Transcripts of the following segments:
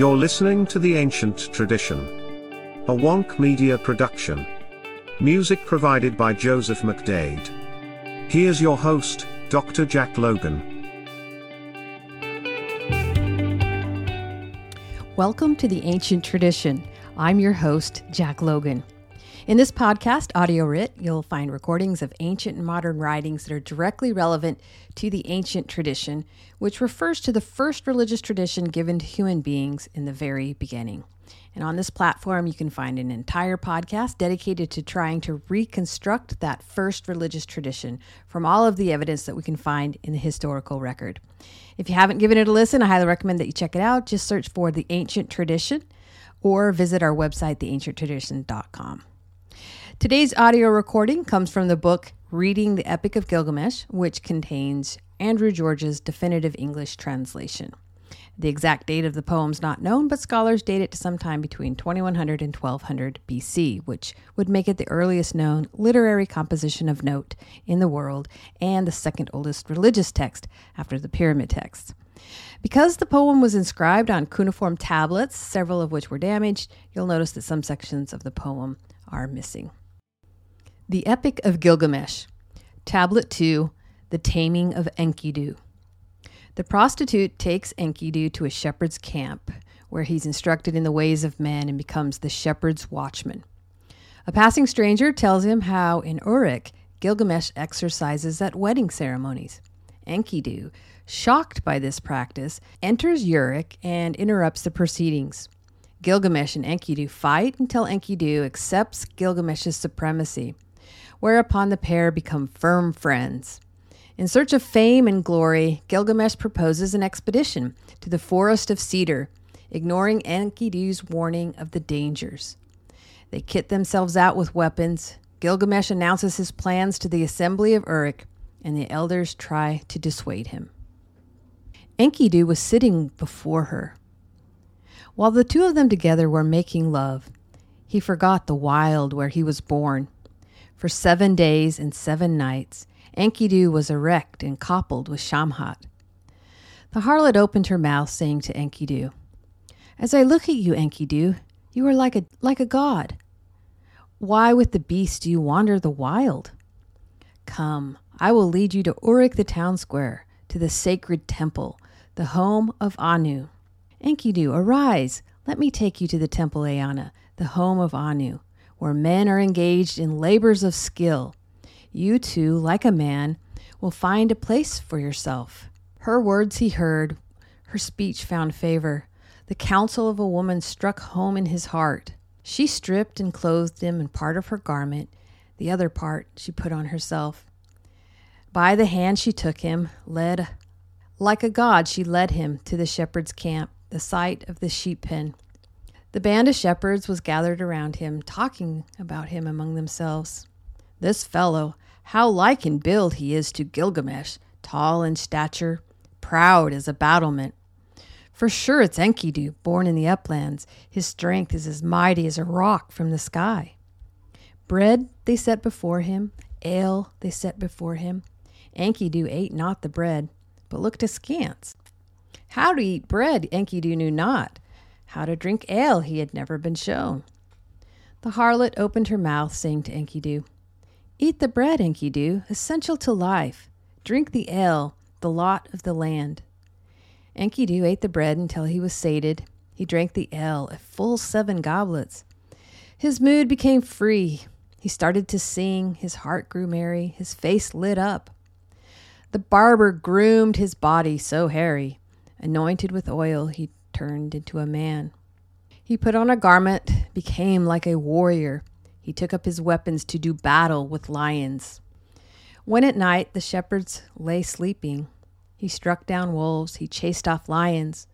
You're listening to The Ancient Tradition, a Wonk Media production. Music provided by Joseph McDade. Here's your host, Dr. Jack Logan. Welcome to The Ancient Tradition. I'm your host, Jack Logan. In this podcast, Audio Writ, you'll find recordings of ancient and modern writings that are directly relevant to the ancient tradition, which refers to the first religious tradition given to human beings in the very beginning. And on this platform, you can find an entire podcast dedicated to trying to reconstruct that first religious tradition from all of the evidence that we can find in the historical record. If you haven't given it a listen, I highly recommend that you check it out. Just search for The Ancient Tradition or visit our website, theancienttradition.com. Today's audio recording comes from the book Reading the Epic of Gilgamesh, which contains Andrew George's definitive English translation. The exact date of the poem is not known, but scholars date it to sometime between 2100 and 1200 BC, which would make it the earliest known literary composition of note in the world and the second oldest religious text after the Pyramid texts. Because the poem was inscribed on cuneiform tablets, several of which were damaged, you'll notice that some sections of the poem are missing. The Epic of Gilgamesh, Tablet II, The Taming of Enkidu. The prostitute takes Enkidu to a shepherd's camp, where he's instructed in the ways of men and becomes the shepherd's watchman. A passing stranger tells him how in Uruk, Gilgamesh exercises at wedding ceremonies. Enkidu, shocked by this practice, enters Uruk and interrupts the proceedings. Gilgamesh and Enkidu fight until Enkidu accepts Gilgamesh's supremacy, whereupon the pair become firm friends. In search of fame and glory, Gilgamesh proposes an expedition to the Forest of Cedar, ignoring Enkidu's warning of the dangers. They kit themselves out with weapons. Gilgamesh announces his plans to the assembly of Uruk, and the elders try to dissuade him. Enkidu was sitting before her. While the two of them together were making love, he forgot the wild where he was born. For 7 days and 7 nights, Enkidu was erect and coupled with Shamhat. The harlot opened her mouth, saying to Enkidu, "As I look at you, Enkidu, you are like a god. Why with the beast do you wander the wild? Come, I will lead you to Uruk the town square, to the sacred temple, the home of Anu. Enkidu, arise, let me take you to the temple Ayana, the home of Anu, where men are engaged in labors of skill. You too, like a man, will find a place for yourself." Her words he heard, her speech found favor. The counsel of a woman struck home in his heart. She stripped and clothed him in part of her garment, the other part she put on herself. By the hand she took him, led like a god she led him to the shepherd's camp, the site of the sheep pen. The band of shepherds was gathered around him, talking about him among themselves. "This fellow, how like in build he is to Gilgamesh, tall in stature, proud as a battlement. For sure it's Enkidu, born in the uplands. His strength is as mighty as a rock from the sky." Bread they set before him, ale they set before him. Enkidu ate not the bread, but looked askance. How to eat bread Enkidu knew not. How to drink ale he had never been shown. The harlot opened her mouth, saying to Enkidu, "Eat the bread, Enkidu, essential to life. Drink the ale, the lot of the land." Enkidu ate the bread until he was sated. He drank the ale, a full 7 goblets. His mood became free. He started to sing. His heart grew merry. His face lit up. The barber groomed his body so hairy. Anointed with oil, he turned into a man. He put on a garment, became like a warrior. He took up his weapons to do battle with lions. When at night the shepherds lay sleeping, he struck down wolves, he chased off lions.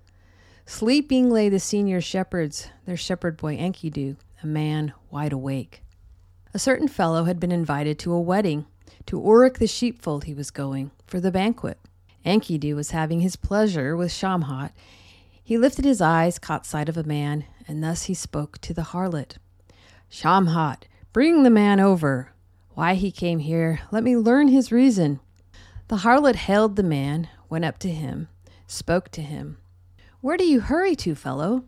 Sleeping lay the senior shepherds, their shepherd boy Enkidu, a man wide awake. A certain fellow had been invited to a wedding. To Uruk the sheepfold he was going, for the banquet. Enkidu was having his pleasure with Shamhat. He lifted his eyes, caught sight of a man, and thus he spoke to the harlot. "Shamhat, bring the man over. Why he came here, let me learn his reason." The harlot hailed the man, went up to him, spoke to him. "Where do you hurry to, fellow?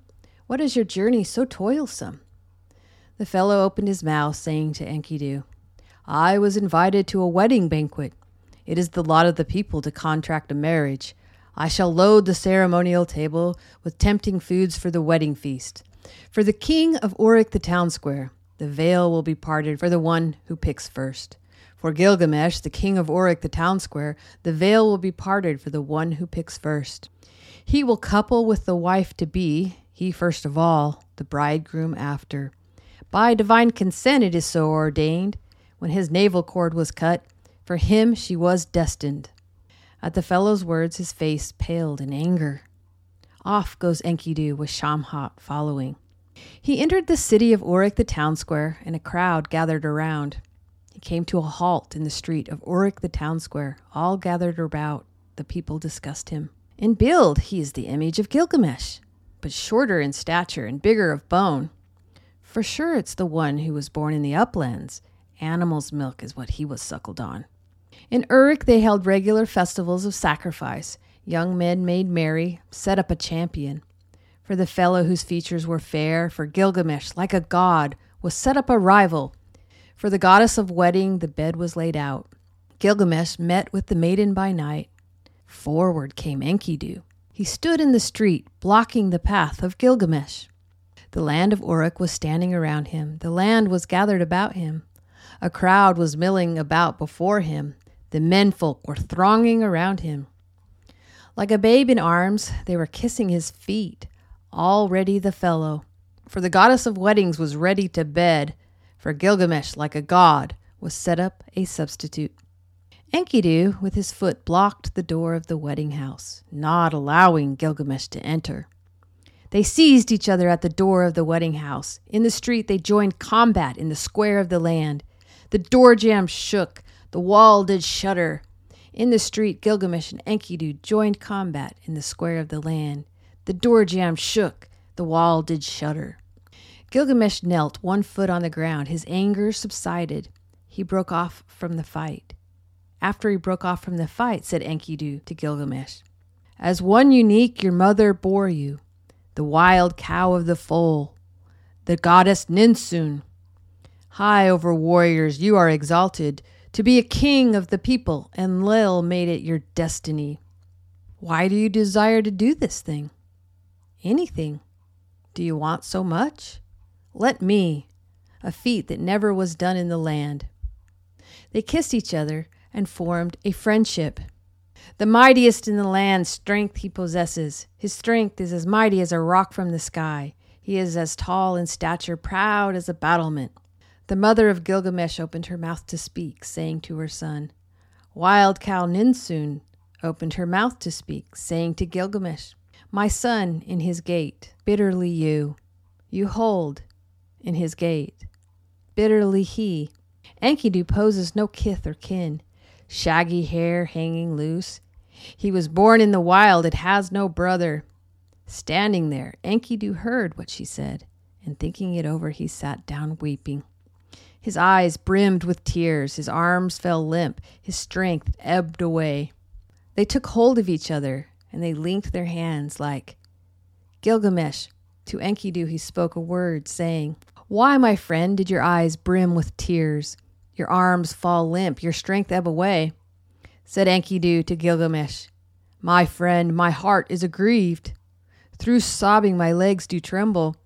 What is your journey so toilsome? The fellow opened his mouth, saying to Enkidu, I was invited to a wedding banquet. It is the lot of the people to contract a marriage. I shall load the ceremonial table with tempting foods for the wedding feast. For the king of Uruk the town square, the veil will be parted for the one who picks first. For Gilgamesh, the king of Uruk the town square, the veil will be parted for the one who picks first. He will couple with the wife-to-be, he first of all, the bridegroom after. By divine consent it is so ordained. When his navel cord was cut, for him she was destined. At the fellow's words, his face paled in anger. Off goes Enkidu with Shamhat following. He entered the city of Uruk the town square, and a crowd gathered around. He came to a halt in the street of Uruk the town square. All gathered about. The people discussed him. In build, he is the image of Gilgamesh, but shorter in stature and bigger of bone. For sure it's the one who was born in the uplands. Animal's milk is what he was suckled on. In Uruk, they held regular festivals of sacrifice. Young men made merry, set up a champion. For the fellow whose features were fair, for Gilgamesh, like a god, was set up a rival. For the goddess of wedding, the bed was laid out. Gilgamesh met with the maiden by night. Forward came Enkidu. He stood in the street, blocking the path of Gilgamesh. The land of Uruk was standing around him. The land was gathered about him. A crowd was milling about before him. The menfolk were thronging around him. Like a babe in arms, they were kissing his feet. All ready the fellow. For the goddess of weddings was ready to bed. For Gilgamesh, like a god, was set up a substitute. Enkidu, with his foot, blocked the door of the wedding house, not allowing Gilgamesh to enter. They seized each other at the door of the wedding house. In the street, they joined combat in the square of the land. The door jamb shook. The wall did shudder. In the street, Gilgamesh and Enkidu joined combat in the square of the land. The door jamb shook. The wall did shudder. Gilgamesh knelt, one foot on the ground. His anger subsided. He broke off from the fight. After he broke off from the fight, said Enkidu to Gilgamesh, as one unique your mother bore you, the wild cow of the foal, the goddess Ninsun. High over warriors, you are exalted. To be a king of the people, Enlil made it your destiny. Why do you desire to do this thing? Anything. Do you want so much? Let me, a feat that never was done in the land. They kissed each other and formed a friendship. The mightiest in the land, strength he possesses. His strength is as mighty as a rock from the sky. He is as tall in stature, proud as a battlement. The mother of Gilgamesh opened her mouth to speak, saying to her son, Wild cow Ninsun opened her mouth to speak, saying to Gilgamesh, My son, in his gate, bitterly you hold, in his gate, bitterly he. Enkidu poses no kith or kin, shaggy hair hanging loose. He was born in the wild, it has no brother. Standing there, Enkidu heard what she said, and thinking it over, he sat down weeping. His eyes brimmed with tears, his arms fell limp, his strength ebbed away. They took hold of each other, and they linked their hands like Gilgamesh. To Enkidu he spoke a word, saying, Why, my friend, did your eyes brim with tears? Your arms fall limp, your strength ebb away. Said Enkidu to Gilgamesh, My friend, my heart is aggrieved. Through sobbing my legs do tremble.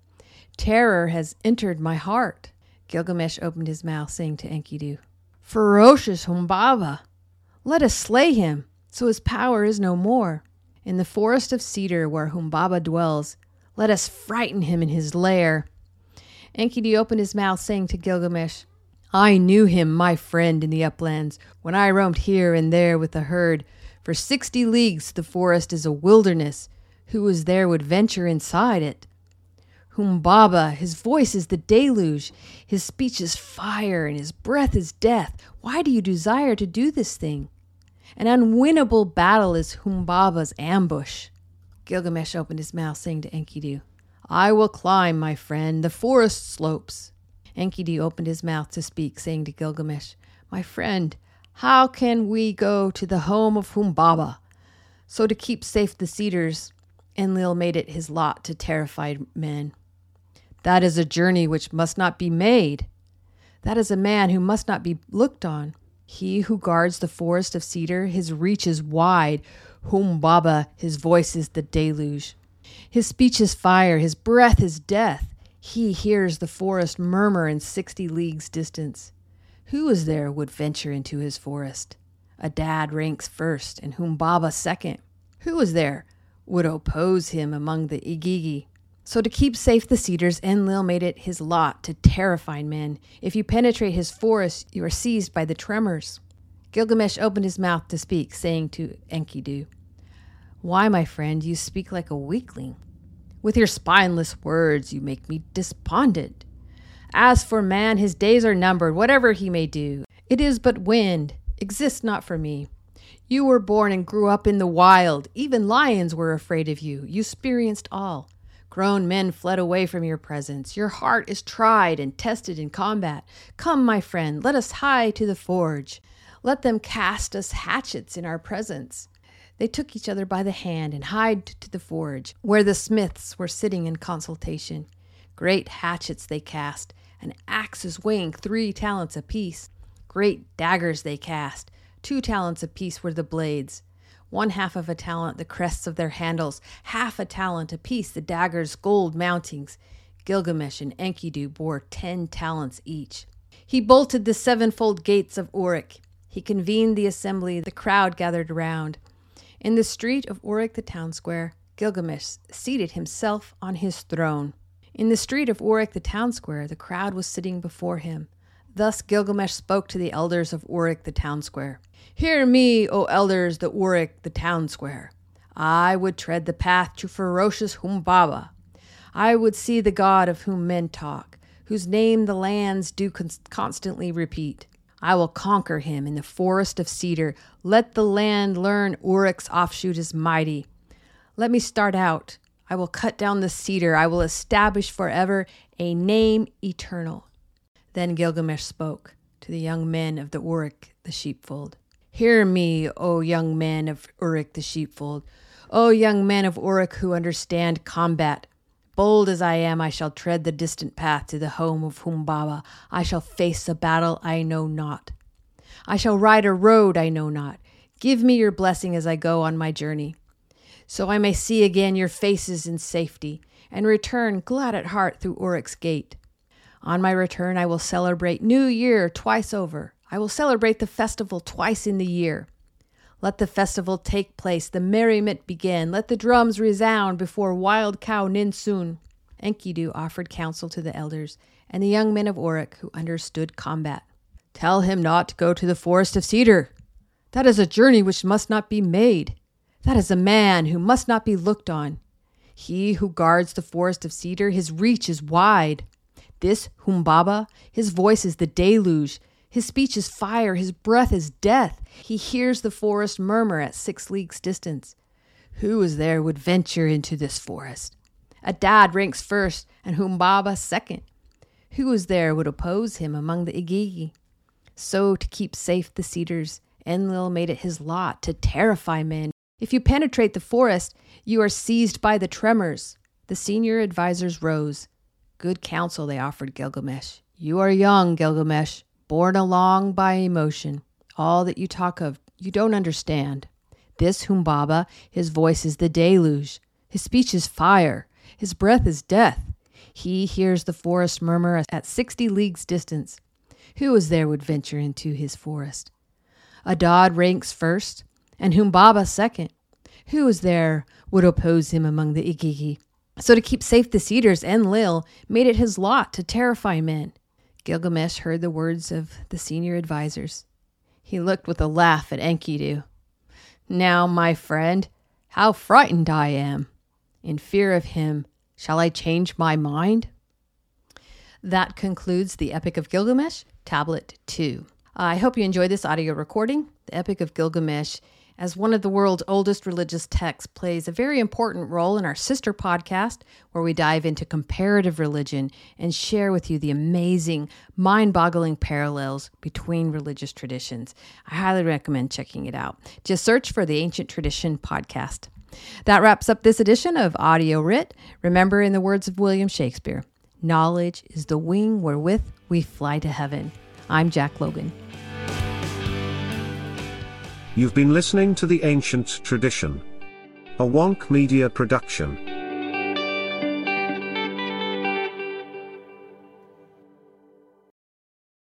Terror has entered my heart. Gilgamesh opened his mouth, saying to Enkidu, Ferocious Humbaba, let us slay him, so his power is no more. In the forest of Cedar where Humbaba dwells, let us frighten him in his lair. Enkidu opened his mouth, saying to Gilgamesh, I knew him, my friend, in the uplands, when I roamed here and there with the herd. For 60 leagues the forest is a wilderness. Who was there would venture inside it? Humbaba, his voice is the deluge. His speech is fire, and his breath is death. Why do you desire to do this thing? An unwinnable battle is Humbaba's ambush. Gilgamesh opened his mouth, saying to Enkidu, I will climb, my friend, the forest slopes. Enkidu opened his mouth to speak, saying to Gilgamesh, My friend, how can we go to the home of Humbaba? So to keep safe the cedars, Enlil made it his lot to terrify men. That is a journey which must not be made. That is a man who must not be looked on. He who guards the forest of cedar, his reach is wide. Humbaba, his voice is the deluge. His speech is fire, his breath is death. He hears the forest murmur in 60 leagues distance. Who is there would venture into his forest? Adad ranks first and Humbaba second. Who is there would oppose him among the Igigi? So to keep safe the cedars, Enlil made it his lot to terrify men. If you penetrate his forest, you are seized by the tremors. Gilgamesh opened his mouth to speak, saying to Enkidu, "Why, my friend, you speak like a weakling? With your spineless words you make me despondent. As for man, his days are numbered, whatever he may do. It is but wind, exists not for me. You were born and grew up in the wild. Even lions were afraid of you. You experienced all. Grown men fled away from your presence. Your heart is tried and tested in combat. Come, my friend, let us hie to the forge. Let them cast us hatchets in our presence." They took each other by the hand and hied to the forge, where the smiths were sitting in consultation. Great hatchets they cast, and axes weighing 3 talents apiece. Great daggers they cast. 2 talents apiece were the blades. 1/2 of a talent the crests of their handles, 1/2 a talent apiece the daggers' gold mountings. Gilgamesh and Enkidu bore 10 talents each. He bolted the 7-fold gates of Uruk. He convened the assembly, the crowd gathered around. In the street of Uruk, the town square, Gilgamesh seated himself on his throne. In the street of Uruk, the town square, the crowd was sitting before him. Thus Gilgamesh spoke to the elders of Uruk, the town square. "Hear me, O elders, the Uruk, the town square. I would tread the path to ferocious Humbaba. I would see the god of whom men talk, whose name the lands do constantly repeat. I will conquer him in the forest of cedar. Let the land learn Uruk's offshoot is mighty. Let me start out. I will cut down the cedar. I will establish forever a name eternal." Then Gilgamesh spoke to the young men of the Uruk, the sheepfold. "Hear me, O young men of Uruk, the sheepfold, O young men of Uruk who understand combat. Bold as I am, I shall tread the distant path to the home of Humbaba. I shall face a battle I know not. I shall ride a road I know not. Give me your blessing as I go on my journey, so I may see again your faces in safety, and return glad at heart through Uruk's gate. On my return, I will celebrate New Year twice over. I will celebrate the festival twice in the year. Let the festival take place, the merriment begin. Let the drums resound before wild cow Ninsun." Enkidu offered counsel to the elders and the young men of Uruk who understood combat. "Tell him not to go to the forest of cedar. That is a journey which must not be made. That is a man who must not be looked on. He who guards the forest of cedar, his reach is wide. This Humbaba, his voice is the deluge. His speech is fire, his breath is death. He hears the forest murmur at 6 leagues distance. Who is there would venture into this forest? Adad ranks first and Humbaba second. Who is there would oppose him among the Igigi?" So to keep safe the cedars, Enlil made it his lot to terrify men. If you penetrate the forest, you are seized by the tremors. The senior advisors rose. Good counsel they offered Gilgamesh. "You are young, Gilgamesh, borne along by emotion. All that you talk of, you don't understand. This Humbaba, his voice is the deluge. His speech is fire. His breath is death. He hears the forest murmur at 60 leagues distance. Who is there would venture into his forest? Adad ranks first, and Humbaba second. Who is there would oppose him among the Igigi?" So to keep safe the cedars, Enlil made it his lot to terrify men. Gilgamesh heard the words of the senior advisors. He looked with a laugh at Enkidu. "Now, my friend, how frightened I am. In fear of him, shall I change my mind?" That concludes the Epic of Gilgamesh, Tablet II. I hope you enjoyed this audio recording. The Epic of Gilgamesh, as one of the world's oldest religious texts, plays a very important role in our sister podcast, where we dive into comparative religion and share with you the amazing, mind-boggling parallels between religious traditions. I highly recommend checking it out. Just search for The Ancient Tradition Podcast. That wraps up this edition of Audio Writ. Remember, in the words of William Shakespeare, knowledge is the wing wherewith we fly to heaven. I'm Jack Logan. You've been listening to The Ancient Tradition, a Wonk Media production.